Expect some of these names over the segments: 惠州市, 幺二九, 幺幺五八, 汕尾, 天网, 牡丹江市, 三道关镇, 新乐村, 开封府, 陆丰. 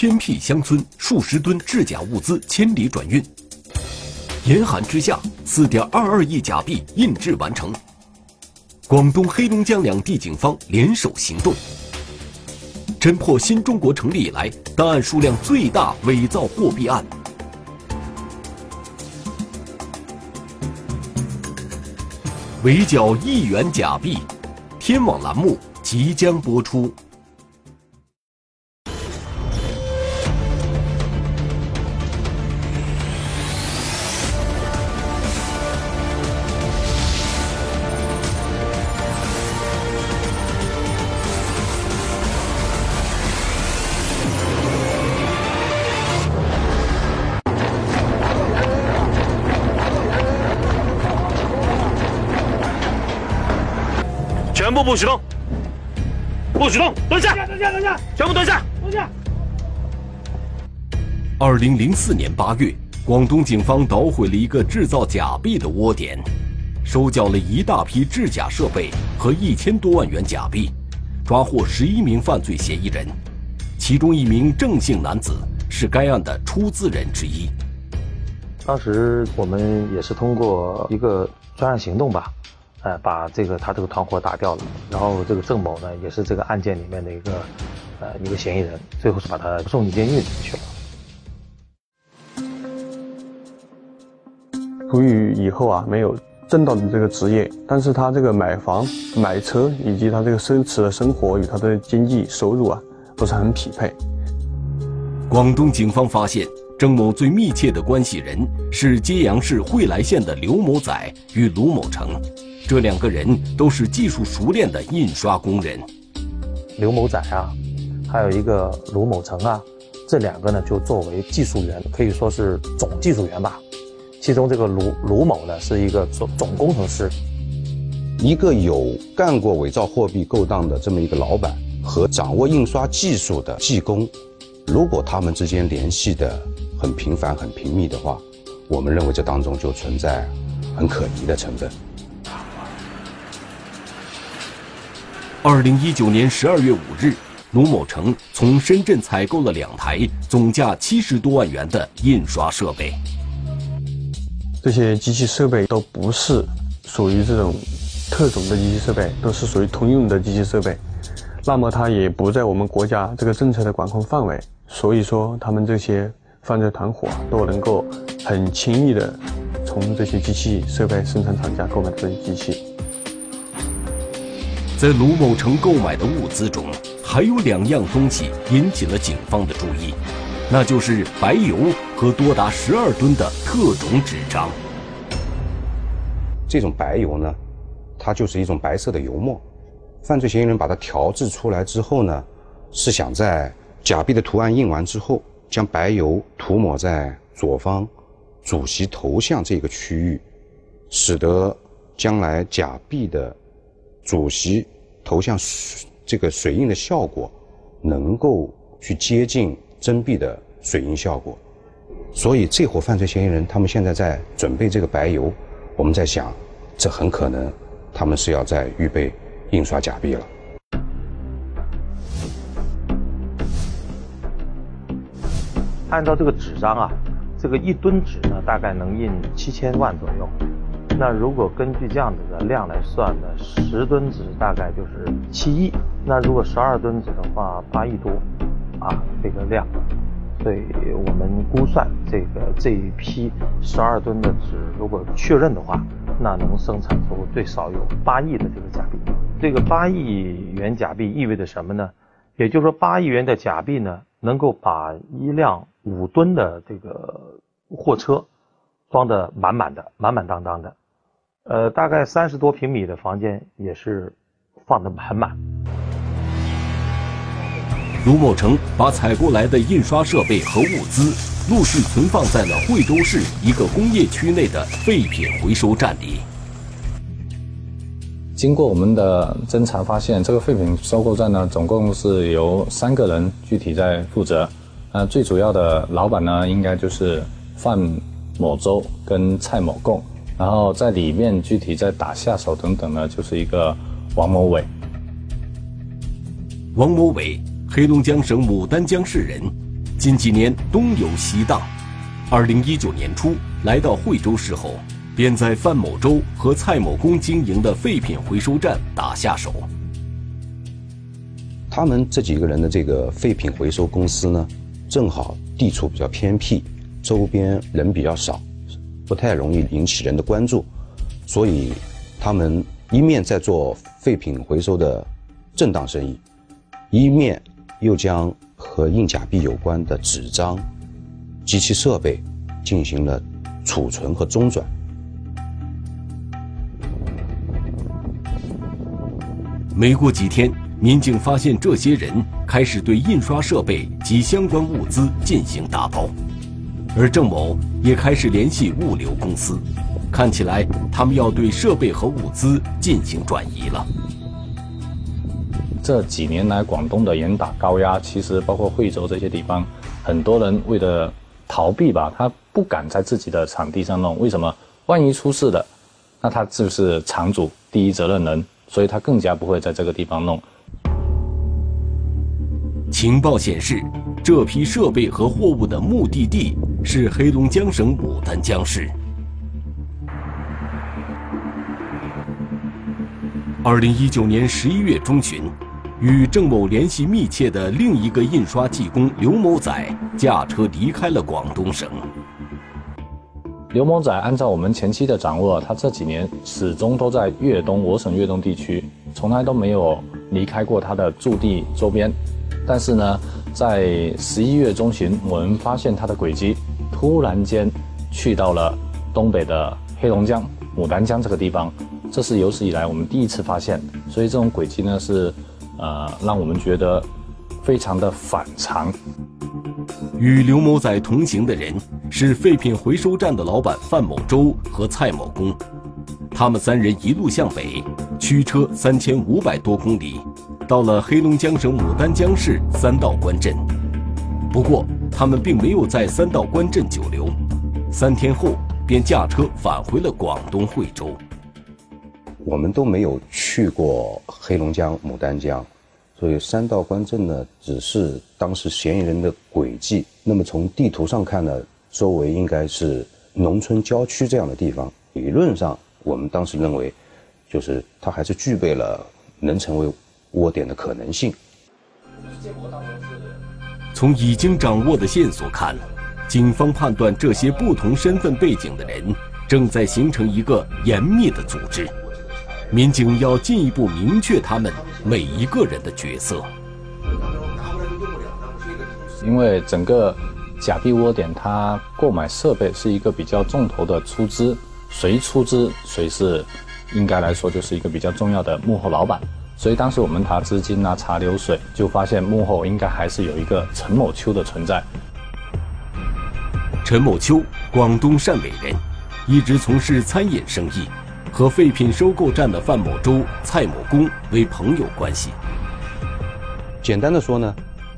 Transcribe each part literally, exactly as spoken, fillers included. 偏僻乡村，数十吨制假物资千里转运。严寒之下， 四点二二 亿假币印制完成。广东、黑龙江两地警方联手行动，侦破新中国成立以来档案数量最大伪造货币案。 围剿一元假币，天网栏目即将播出。全部不许动！不许动！蹲下！蹲下！蹲下！全部蹲下！蹲下！二零零四年八月，广东警方捣毁了一个制造假币的窝点，收缴了一大批制假设备和一千多万元假币，抓获十一名犯罪嫌疑人，其中一名郑姓男子是该案的出资人之一。当时我们也是通过一个专案行动吧。 呃，把这个他这个团伙打掉了，然后这个郑某呢，也是这个案件里面的一个呃一个嫌疑人，最后是把他送进监狱里去了。由于以后啊没有正当的这个职业，但是他这个买房、买车以及他这个奢侈的生活与他的经济收入啊不是很匹配。广东警方发现。 郑某最密切的关系人是揭阳市惠来县的刘某仔与卢某成，这两个人都是技术熟练的印刷工人。刘某仔啊，还有一个卢某成啊，这两个呢就作为技术员，可以说是总技术员吧。其中这个卢卢某呢是一个总总工程师。一个有干过伪造货币勾当的这么一个老板和掌握印刷技术的技工，如果他们之间联系的 很频繁、很频密的话，我们认为这当中就存在很可疑的成分。二零一九年十二月五日，卢某成从深圳采购了两台总价七十多万元的印刷设备。这些机器设备都不是属于这种特种的机器设备，都是属于通用的机器设备，那么它也不在我们国家这个政策的管控范围，所以说他们这些 犯罪团伙都能够很轻易的从这些机器设备生产厂家购买这些机器。在卢某成购买的物资中，还有两样东西引起了警方的注意，那就是白油和多达十二吨的特种纸张。这种白油呢，它就是一种白色的油墨，犯罪嫌疑人把它调制出来之后呢，是想在假币的图案印完之后， 将白油涂抹在左方主席头像这个区域，使得将来假币的主席头像这个水印的效果能够去接近真币的水印效果。所以这伙犯罪嫌疑人他们现在在准备这个白油，我们在想，这很可能他们是要在预备印刷假币了。 按照这个纸张啊，这个一吨纸呢，大概能印七千万左右。那如果根据这样子的量来算呢，十吨纸大概就是七亿。那如果十二吨纸的话，八亿多，啊，这个量。所以我们估算，这个这一批十二吨的纸，如果确认的话，那能生产出最少有八亿的这个假币。这个八亿元假币意味着什么呢？也就是说，八亿元的假币呢，能够把一辆 五吨的这个货车装得满满的、满满当当的，呃，大概三十多平米的房间也是放得很满。卢某成把采购来的印刷设备和物资陆续存放在了惠州市一个工业区内的废品回收站里。经过我们的侦查发现，这个废品收购站呢，总共是由三个人具体在负责。 呃，最主要的老板呢，应该就是范某周跟蔡某贡，然后在里面具体在打下手等等呢，就是一个王某伟。王某伟，黑龙江省牡丹江市人，近几年东游西荡，二零一九年初来到惠州市后，便在范某洲和蔡某公经营的废品回收站打下手。他们这几个人的这个废品回收公司呢，正好地处比较偏僻，周边人比较少，不太容易引起人的关注，所以他们一面在做废品回收的正当生意，一面又将和硬假币有关的纸张、及其设备进行了储存和中转。没过几天，民警发现这些人开始对印刷设备及相关物资进行打包，而郑某也开始联系物流公司，看起来他们要对设备和物资进行转移了。这几年来，广东的严打高压，其实包括惠州这些地方，很多人为了逃避吧，他不敢在自己的场地上弄。为什么？万一出事了，那他就是场主第一责任人，所以他更加不会在这个地方弄。情报显示，这批设备和货物的目的地是黑龙江省牡丹江市。二零一九年十一月中旬，与郑某联系密切的另一个印刷技工刘某仔驾车离开了广东省。刘某仔按照我们前期的掌握，他这几年始终都在粤东，我省粤东地区，从来都没有离开过他的驻地周边。但是呢，在十一月中旬，我们发现他的轨迹突然间去到了东北的黑龙江、牡丹江这个地方。这是有史以来我们第一次发现，所以这种轨迹呢是，呃，让我们觉得非常的反常。与刘某仔同行的人是废品回收站的老板范某洲和蔡某公，他们三人一路向北，驱车三千五百多公里，到了黑龙江省牡丹江市三道关镇。不过，他们并没有在三道关镇久留，三天后便驾车返回了广东惠州。我们都没有去过黑龙江、牡丹江，所以三道关镇呢，只是当时嫌疑人的轨迹。那么从地图上看呢，周围应该是农村郊区这样的地方。理论上，我们当时认为，就是它还是具备了能成为窝点的可能性。从已经掌握的线索看，警方判断这些不同身份背景的人正在形成一个严密的组织。民警要进一步明确他们每一个人的角色，因为整个假币窝点它购买设备是一个比较重头的出资，谁出资谁是应该来说就是一个比较重要的幕后老板。所以当时我们查资金啊、查流水，就发现幕后应该还是有一个陈某秋的存在。陈某秋，广东汕尾人，一直从事餐饮生意。和废品收购站的范某洲、蔡某公为朋友关系。简单的说呢，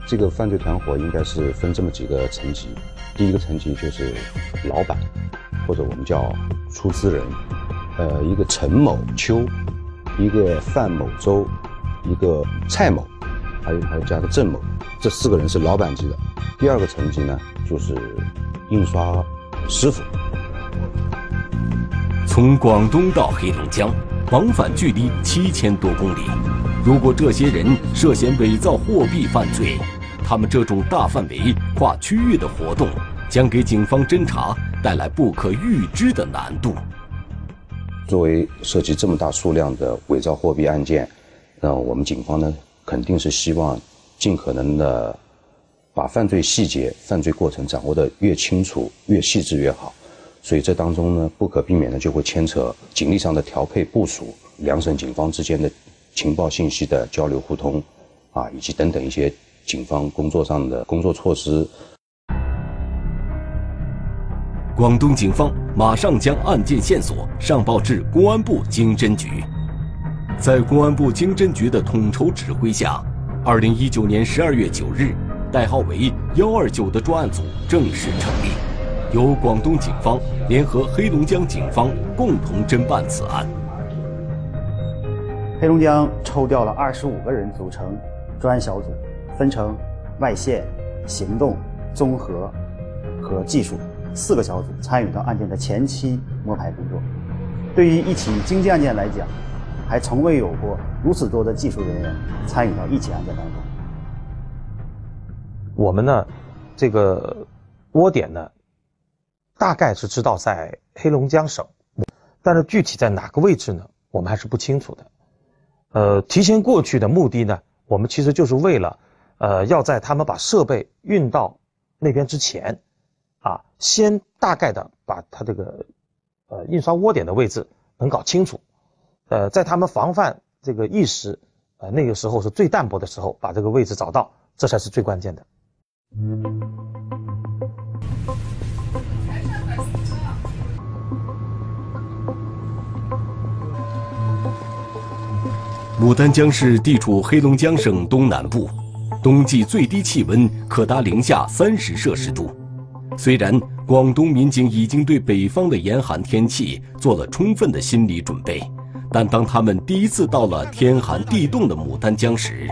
这个犯罪团伙应该是分这么几个层级。第一个层级就是老板，或者我们叫出资人，呃，一个陈某秋，一个范某洲，一个蔡某，还有还有加个郑某，这四个人是老板级的。第二个层级呢，就是印刷师傅。从广东到黑龙江，往返距离七千多公里。如果这些人涉嫌伪造货币犯罪，他们这种大范围、跨区域的活动，将给警方侦查带来不可预知的难度。作为涉及这么大数量的伪造货币案件，那我们警方呢，肯定是希望尽可能的把犯罪细节、犯罪过程掌握得越清楚、越细致越好。所以这当中呢，不可避免的就会牵扯警力上的调配部署，两省警方之间的情报信息的交流互通，啊，以及等等一些警方工作上的工作措施。广东警方马上将案件线索上报至公安部经侦局，在公安部经侦局的统筹指挥下，二零一九年十二月九日，代号为幺二九的专案组正式成立。由广东警方联合黑龙江警方共同侦办此案。黑龙江抽调了二十五个人组成专案小组，分成外线、行动、综合和技术四个小组参与到案件的前期摸排工作。对于一起经济案件来讲，还从未有过如此多的技术人员参与到一起案件当中。我们呢，这个窝点呢，大概是知道在黑龙江省，但是具体在哪个位置呢，我们还是不清楚的。呃，提前过去的目的呢，我们其实就是为了，呃，要在他们把设备运到那边之前，啊，先大概的把他这个，呃，印刷窝点的位置能搞清楚，呃，在他们防范这个意识，呃，那个时候是最淡薄的时候，把这个位置找到，这才是最关键的。牡丹江市地处黑龙江省东南部，冬季最低气温可达零下三十摄氏度。虽然广东民警已经对北方的严寒天气做了充分的心理准备，但当他们第一次到了天寒地冻的牡丹江时，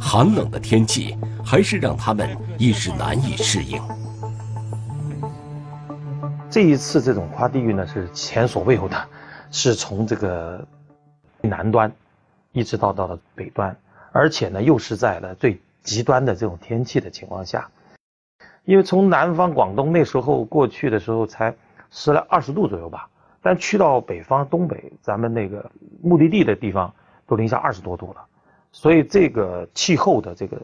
寒冷的天气还是让他们一时难以适应。这一次这种跨地域呢是前所未有的，是从这个南端一直到到了北端，而且呢又是在了最极端的这种天气的情况下。因为从南方广东那时候过去的时候才十来二十度左右吧，但去到北方东北咱们那个目的地的地方都零下二十多度了，所以这个气候的这个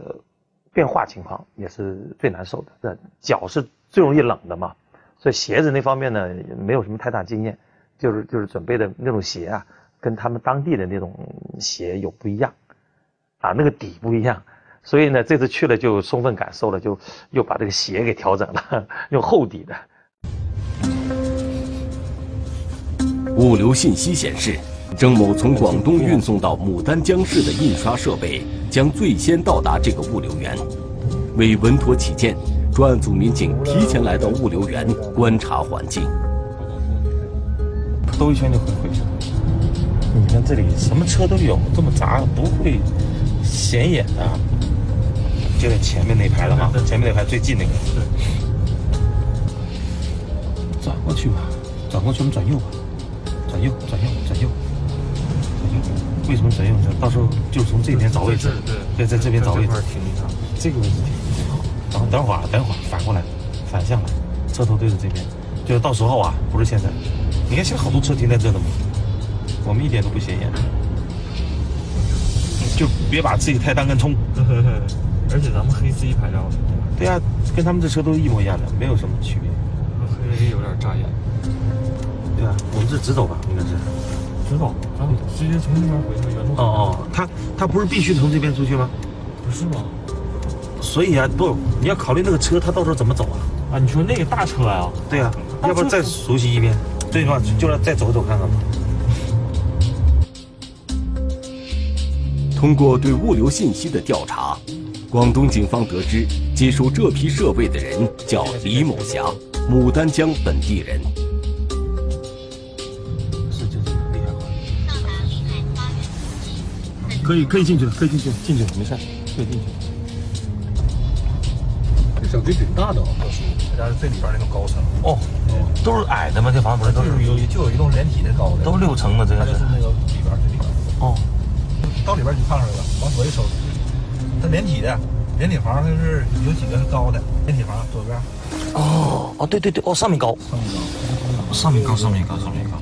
变化情况也是最难受的。脚是最容易冷的嘛，所以鞋子那方面呢没有什么太大经验，就是就是准备的那种鞋啊，跟他们当地的那种鞋有不一样，啊，那个底不一样，所以呢，这次去了就充分感受了，就又把这个鞋给调整了，用厚底的。物流信息显示，郑某从广东运送到牡丹江市的印刷设备将最先到达这个物流园。为稳妥起见，专案组民警提前来到物流园观察环境。兜一圈就回去了。你看这里什么车都有，这么杂不会显眼的。就在前面那排了嘛，前面那排最近那个。转过去吧，转过去我们转右吧，转右转右转右转右。为什么转右呢？到时候就是从这边找位置，对，在这边找位置。这个位置挺好。然后等会儿等会儿反过来，反向来，车头对着这边。就是到时候啊，不是现在。你看现在好多车停在这的嘛。我们一点都不显眼，就别把自己太当根葱。而且咱们黑自己牌照的。对啊，跟他们这车都一模一样的，没有什么区别。黑有点扎眼。对啊，我们这直走吧，应该是。直走，咱们直接从那边回到原路。哦哦，他他不是必须从这边出去吗？不是吗？所以啊，不，你要考虑那个车，他到时候怎么走啊？啊，你说那个大车啊？对啊，要不再熟悉一遍，最起码就让再走走看看吧。通过对物流信息的调查，广东警方得知，接收这批设备的人叫李某霞，牡丹江本地人。是就是厉害吧？可以可以进去了，可以进去了，进去了，没事，可以进去。这小区挺大的哦，他家是最里边那种高层。哦，都是矮的吗？这房子不是都是有就有一栋连体的高的，都六层的，这个是。它就是那个里边这里边。哦。到里边去看看吧，往左一瞅，它连体的，连体房它是有几个是高的，连体房左边。哦哦，对对对，哦上面高，上面高，上面高，上面高，上面高，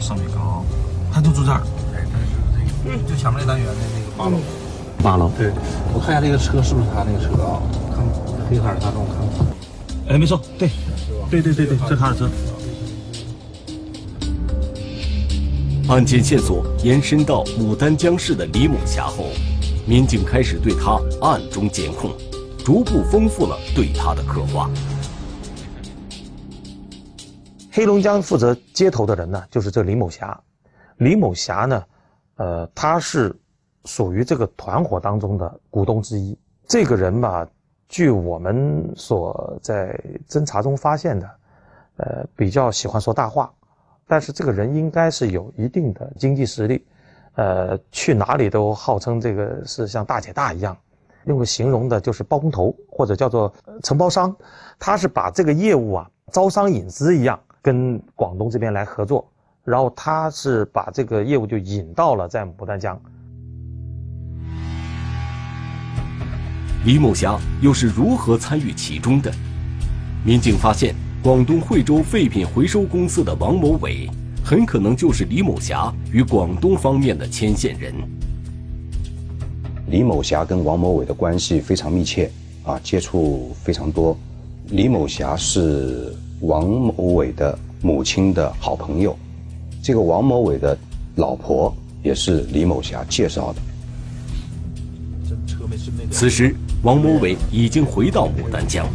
上面高，他就住这儿。哎，这是这个，就前面那单元的那个八楼。八楼。对，我看一下这个车是不是他那个车啊？看黑色大众，看。哎，没错，对，对对对对，这是他的车。案件线索延伸到牡丹江市的李某霞后，民警开始对她暗中监控，逐步丰富了对她的刻画。黑龙江负责接头的人呢，就是这李某霞。李某霞呢，呃，她是属于这个团伙当中的股东之一。这个人吧，据我们所在侦查中发现的，呃，比较喜欢说大话。但是这个人应该是有一定的经济实力，呃，去哪里都号称这个是像大姐大一样，用个形容的就是包工头，或者叫做承包商，他是把这个业务啊招商引资一样跟广东这边来合作，然后他是把这个业务就引到了在牡丹江。李某霞又是如何参与其中的？民警发现，广东惠州废品回收公司的王某伟，很可能就是李某霞与广东方面的牵线人。李某霞跟王某伟的关系非常密切，啊，接触非常多。李某霞是王某伟的母亲的好朋友，这个王某伟的老婆也是李某霞介绍的。此时，王某伟已经回到牡丹江，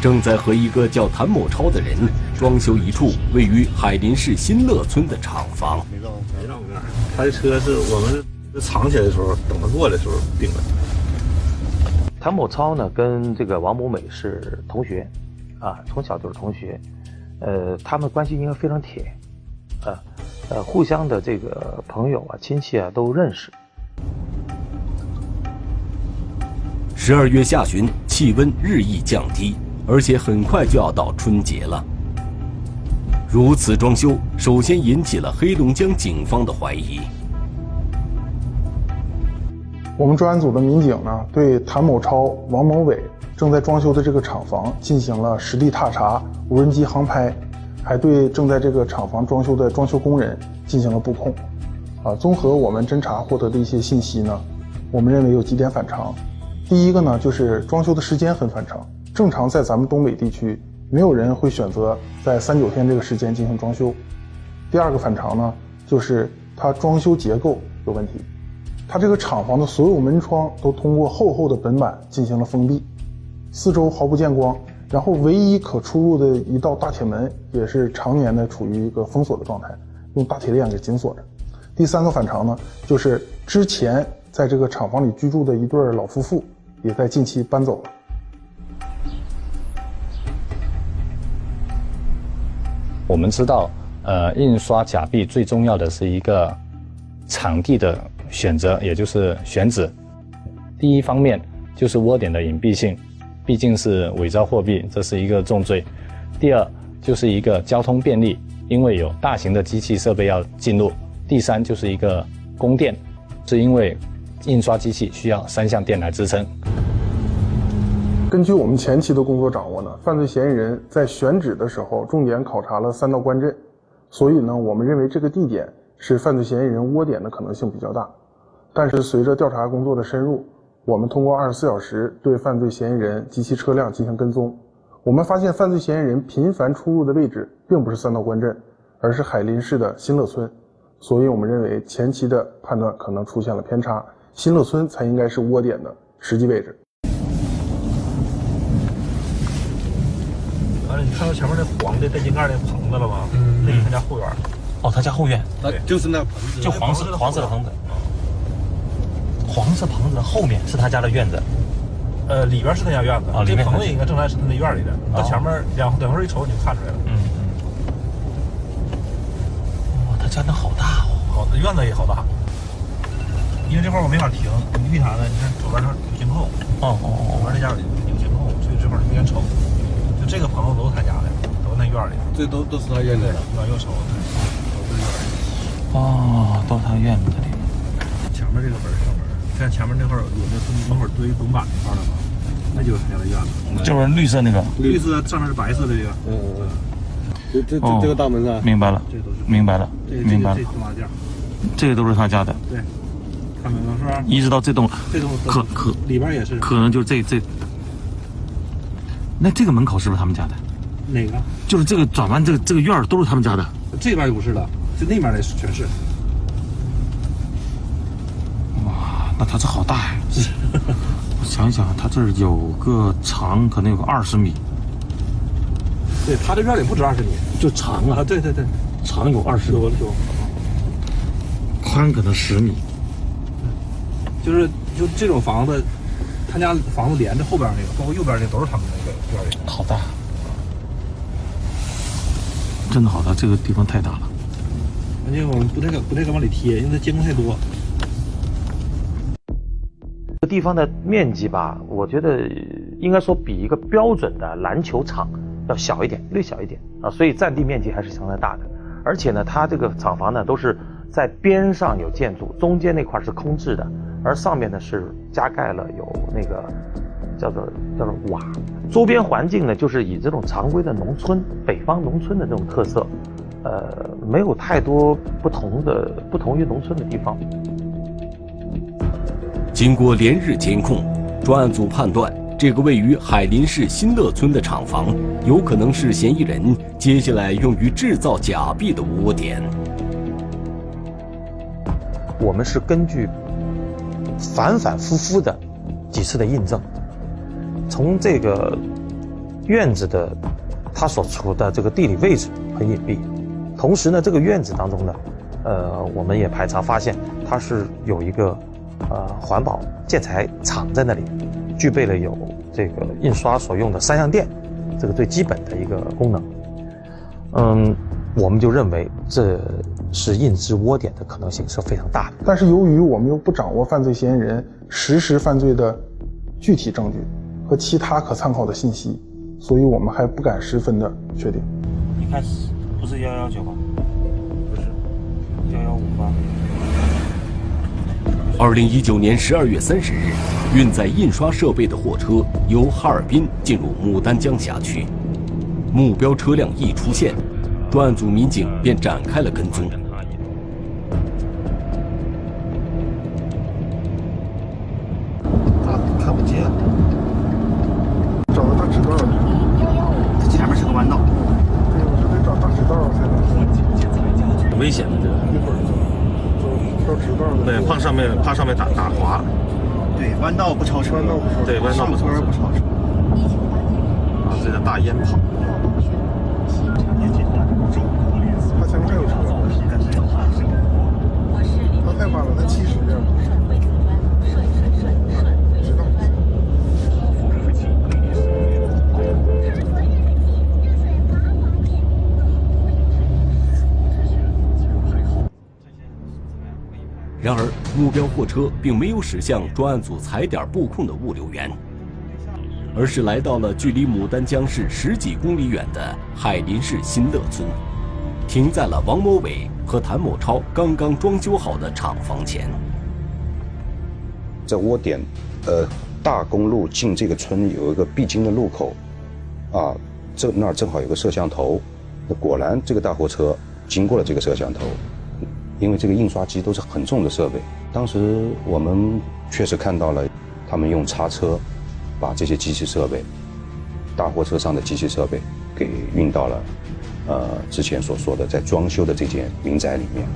正在和一个叫谭某超的人装修一处位于海林市新乐村的厂房。没让我干，没让我干。他的车是我们藏起来的时候，等他过来的时候定了。谭某超呢，跟这个王某伟是同学，啊，从小就是同学，呃，他们关系应该非常铁，啊，呃，互相的这个朋友啊、亲戚啊都认识。十二月下旬，气温日益降低，而且很快就要到春节了。如此装修，首先引起了黑龙江警方的怀疑。我们专案组的民警呢，对谭某超、王某伟正在装修的这个厂房进行了实地踏查、无人机航拍，还对正在这个厂房装修的装修工人进行了布控。啊，综合我们侦查获得的一些信息呢，我们认为有几点反常。第一个呢，就是装修的时间很反常。正常在咱们东北地区，没有人会选择在三九天这个时间进行装修。第二个反常呢，就是它装修结构有问题。它这个厂房的所有门窗都通过厚厚的本板进行了封闭，四周毫不见光，然后唯一可出入的一道大铁门也是常年的处于一个封锁的状态，用大铁链给紧锁着。第三个反常呢，就是之前在这个厂房里居住的一对老夫妇也在近期搬走了。我们知道，呃，印刷假币最重要的是一个场地的选择，也就是选址。第一方面就是窝点的隐蔽性，毕竟是伪造货币，这是一个重罪。第二就是一个交通便利，因为有大型的机器设备要进入。第三就是一个供电，是因为印刷机器需要三相电来支撑。根据我们前期的工作掌握呢，犯罪嫌疑人在选址的时候重点考察了三道关镇，所以呢，我们认为这个地点是犯罪嫌疑人窝点的可能性比较大。但是随着调查工作的深入，我们通过二十四小时对犯罪嫌疑人及其车辆进行跟踪，我们发现犯罪嫌疑人频繁出入的位置并不是三道关镇，而是海林市的新乐村。所以我们认为前期的判断可能出现了偏差，新乐村才应该是窝点的实际位置。完了，你看到前面那黄的带井盖那棚子了吗？嗯，那是他家后院。哦，他家后院，那就是那棚子，就黄色黄色的棚子。黄色棚子的后面是他家的院子。呃，里边是他家院子啊，这棚子应该正常是他那院里的。到前面两两回一瞅，你就看出来了。嗯。真的好大哦，好院子也好大，因为这块我没法停，为啥呢？你看左边上有监控，哦哦哦，左边这家有监控，所以这块没人瞅。就这个棚子都是他家的，都在院里，这都都是他院里的，往右瞅，都是院里。哦，都他院子里。前面这个门上门，看前面那块有那门口堆拱板那块了吗？那就是他家的院子。就是绿色那个，绿色上面是白色的这个。嗯嗯嗯。这这这个大门上，明白了，明白了，明白了。这个都是他家的，对，看明白是吧？一直到这栋，这栋可可里边也是，可能就是这这。那这个门口是不是他们家的？哪个？就是这个转弯，这个这个院儿都是他们家的。这边就不是了，就那边的全是。哇，那他这好大呀！我想一想，他这儿有个长，可能有个二十米。对，他这院里不止二十米，就长啊，对对对，长有二十多多，宽可能十米。就是就这种房子，他家房子连着后边那个，包括右边那个都是他们那个院里的。好大，真的好大，这个地方太大了。而且我们不太敢不太敢往里贴，因为它监控太多。这个地方的面积吧，我觉得。应该说比一个标准的篮球场要小一点，略小一点啊，所以占地面积还是相当大的。而且呢，它这个厂房呢都是在边上有建筑，中间那块是空置的，而上面呢是加盖了有那个叫做叫做瓦。周边环境呢就是以这种常规的农村，北方农村的这种特色，呃，没有太多不同的不同于农村的地方。经过连日监控，专案组判断，这个位于海林市新乐村的厂房，有可能是嫌疑人接下来用于制造假币的窝点。我们是根据反反复复的几次的印证，从这个院子的它所处的这个地理位置很隐蔽，同时呢，这个院子当中呢，呃，我们也排查发现它是有一个。呃，环保建材厂在那里，具备了有这个印刷所用的三样电，这个最基本的一个功能。嗯，我们就认为这是印制窝点的可能性是非常大的。但是由于我们又不掌握犯罪嫌疑人实施犯罪的具体证据和其他可参考的信息，所以我们还不敢十分的确定。一开始不是幺幺九吗？不是，幺幺五八。二零一九年十二月三十日，运载印刷设备的货车由哈尔滨进入牡丹江辖区，目标车辆一出现，专案组民警便展开了跟踪。他看不见，找到大直道了。他前面是个弯道。对，我说得找大直道才能。很危险的这个。对，怕上面怕上面打打滑。对，弯道不超车。弯道不超车。对，弯道不超车。啊，这叫大烟炮。他前面还有车。他太慢了，他七十这样。知道。然而，目标货车并没有驶向专案组踩点布控的物流园，而是来到了距离牡丹江市十几公里远的海林市新乐村，停在了王某伟和谭某超刚刚装修好的厂房前。在窝点，呃，大公路进这个村有一个必经的路口，啊，这那儿正好有个摄像头，那果然这个大货车经过了这个摄像头。因为这个印刷机都是很重的设备，当时我们确实看到了他们用叉车把这些机器设备，大货车上的机器设备给运到了呃之前所说的在装修的这间民宅里面。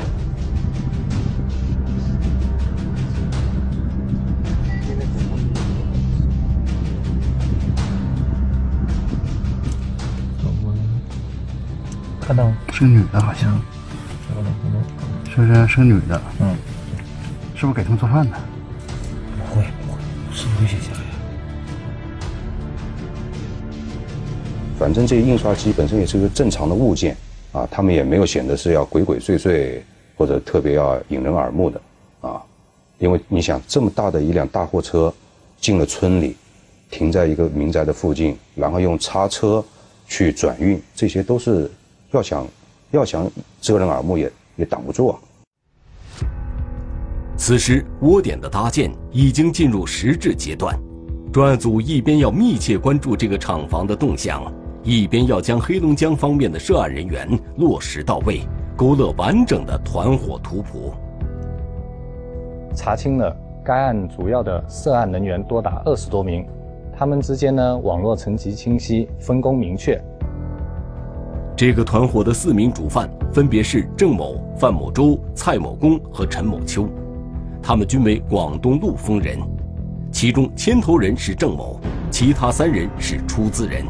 看到是女的好像。说是是女的，嗯，是不是给他们做饭的？不会，不会，是危险家呀。反正这印刷机本身也是个正常的物件，啊，他们也没有显得是要鬼鬼祟祟或者特别要引人耳目的，啊，因为你想这么大的一辆大货车进了村里，停在一个民宅的附近，然后用叉车去转运，这些都是要想要想遮人耳目也。也挡不住啊！此时窝点的搭建已经进入实质阶段，专案组一边要密切关注这个厂房的动向，一边要将黑龙江方面的涉案人员落实到位，勾勒完整的团伙图谱。查清了该案主要的涉案人员多达二十多名，他们之间呢网络层级清晰，分工明确。这个团伙的四名主犯分别是郑某、范某洲、蔡某公和陈某秋，他们均为广东陆丰人，其中牵头人是郑某，其他三人是出资人。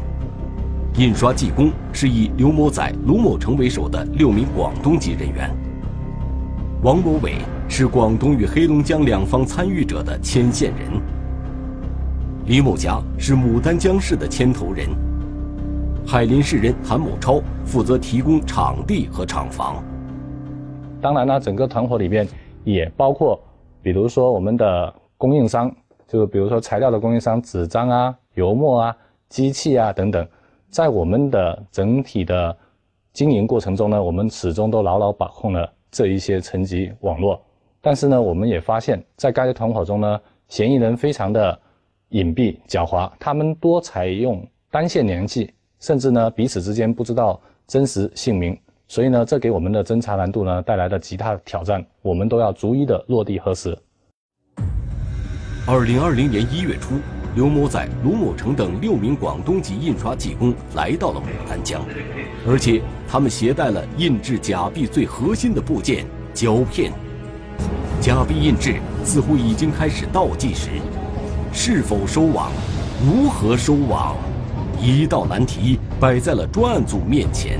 印刷技工是以刘某仔、卢某成为首的六名广东籍人员。王某伟是广东与黑龙江两方参与者的牵线人。李某甲是牡丹江市的牵头人。海林市人韩某超负责提供场地和厂房。当然呢，整个团伙里面也包括，比如说我们的供应商，就是比如说材料的供应商纸张啊、油墨啊、机器啊等等，在我们的整体的经营过程中呢，我们始终都牢牢把控了这一些层级网络。但是呢，我们也发现，在该些团伙中呢，嫌疑人非常的隐蔽、狡猾，他们多采用单线联系，甚至呢彼此之间不知道真实姓名。所以呢，这给我们的侦查难度呢带来了极大的挑战，我们都要逐一的落地核实。二零二零年一月初，刘某仔、卢某成等六名广东籍印刷技工来到了牡丹江，而且他们携带了印制假币最核心的部件——胶片。假币印制似乎已经开始倒计时，是否收网，如何收网，一道难题摆在了专案组面前。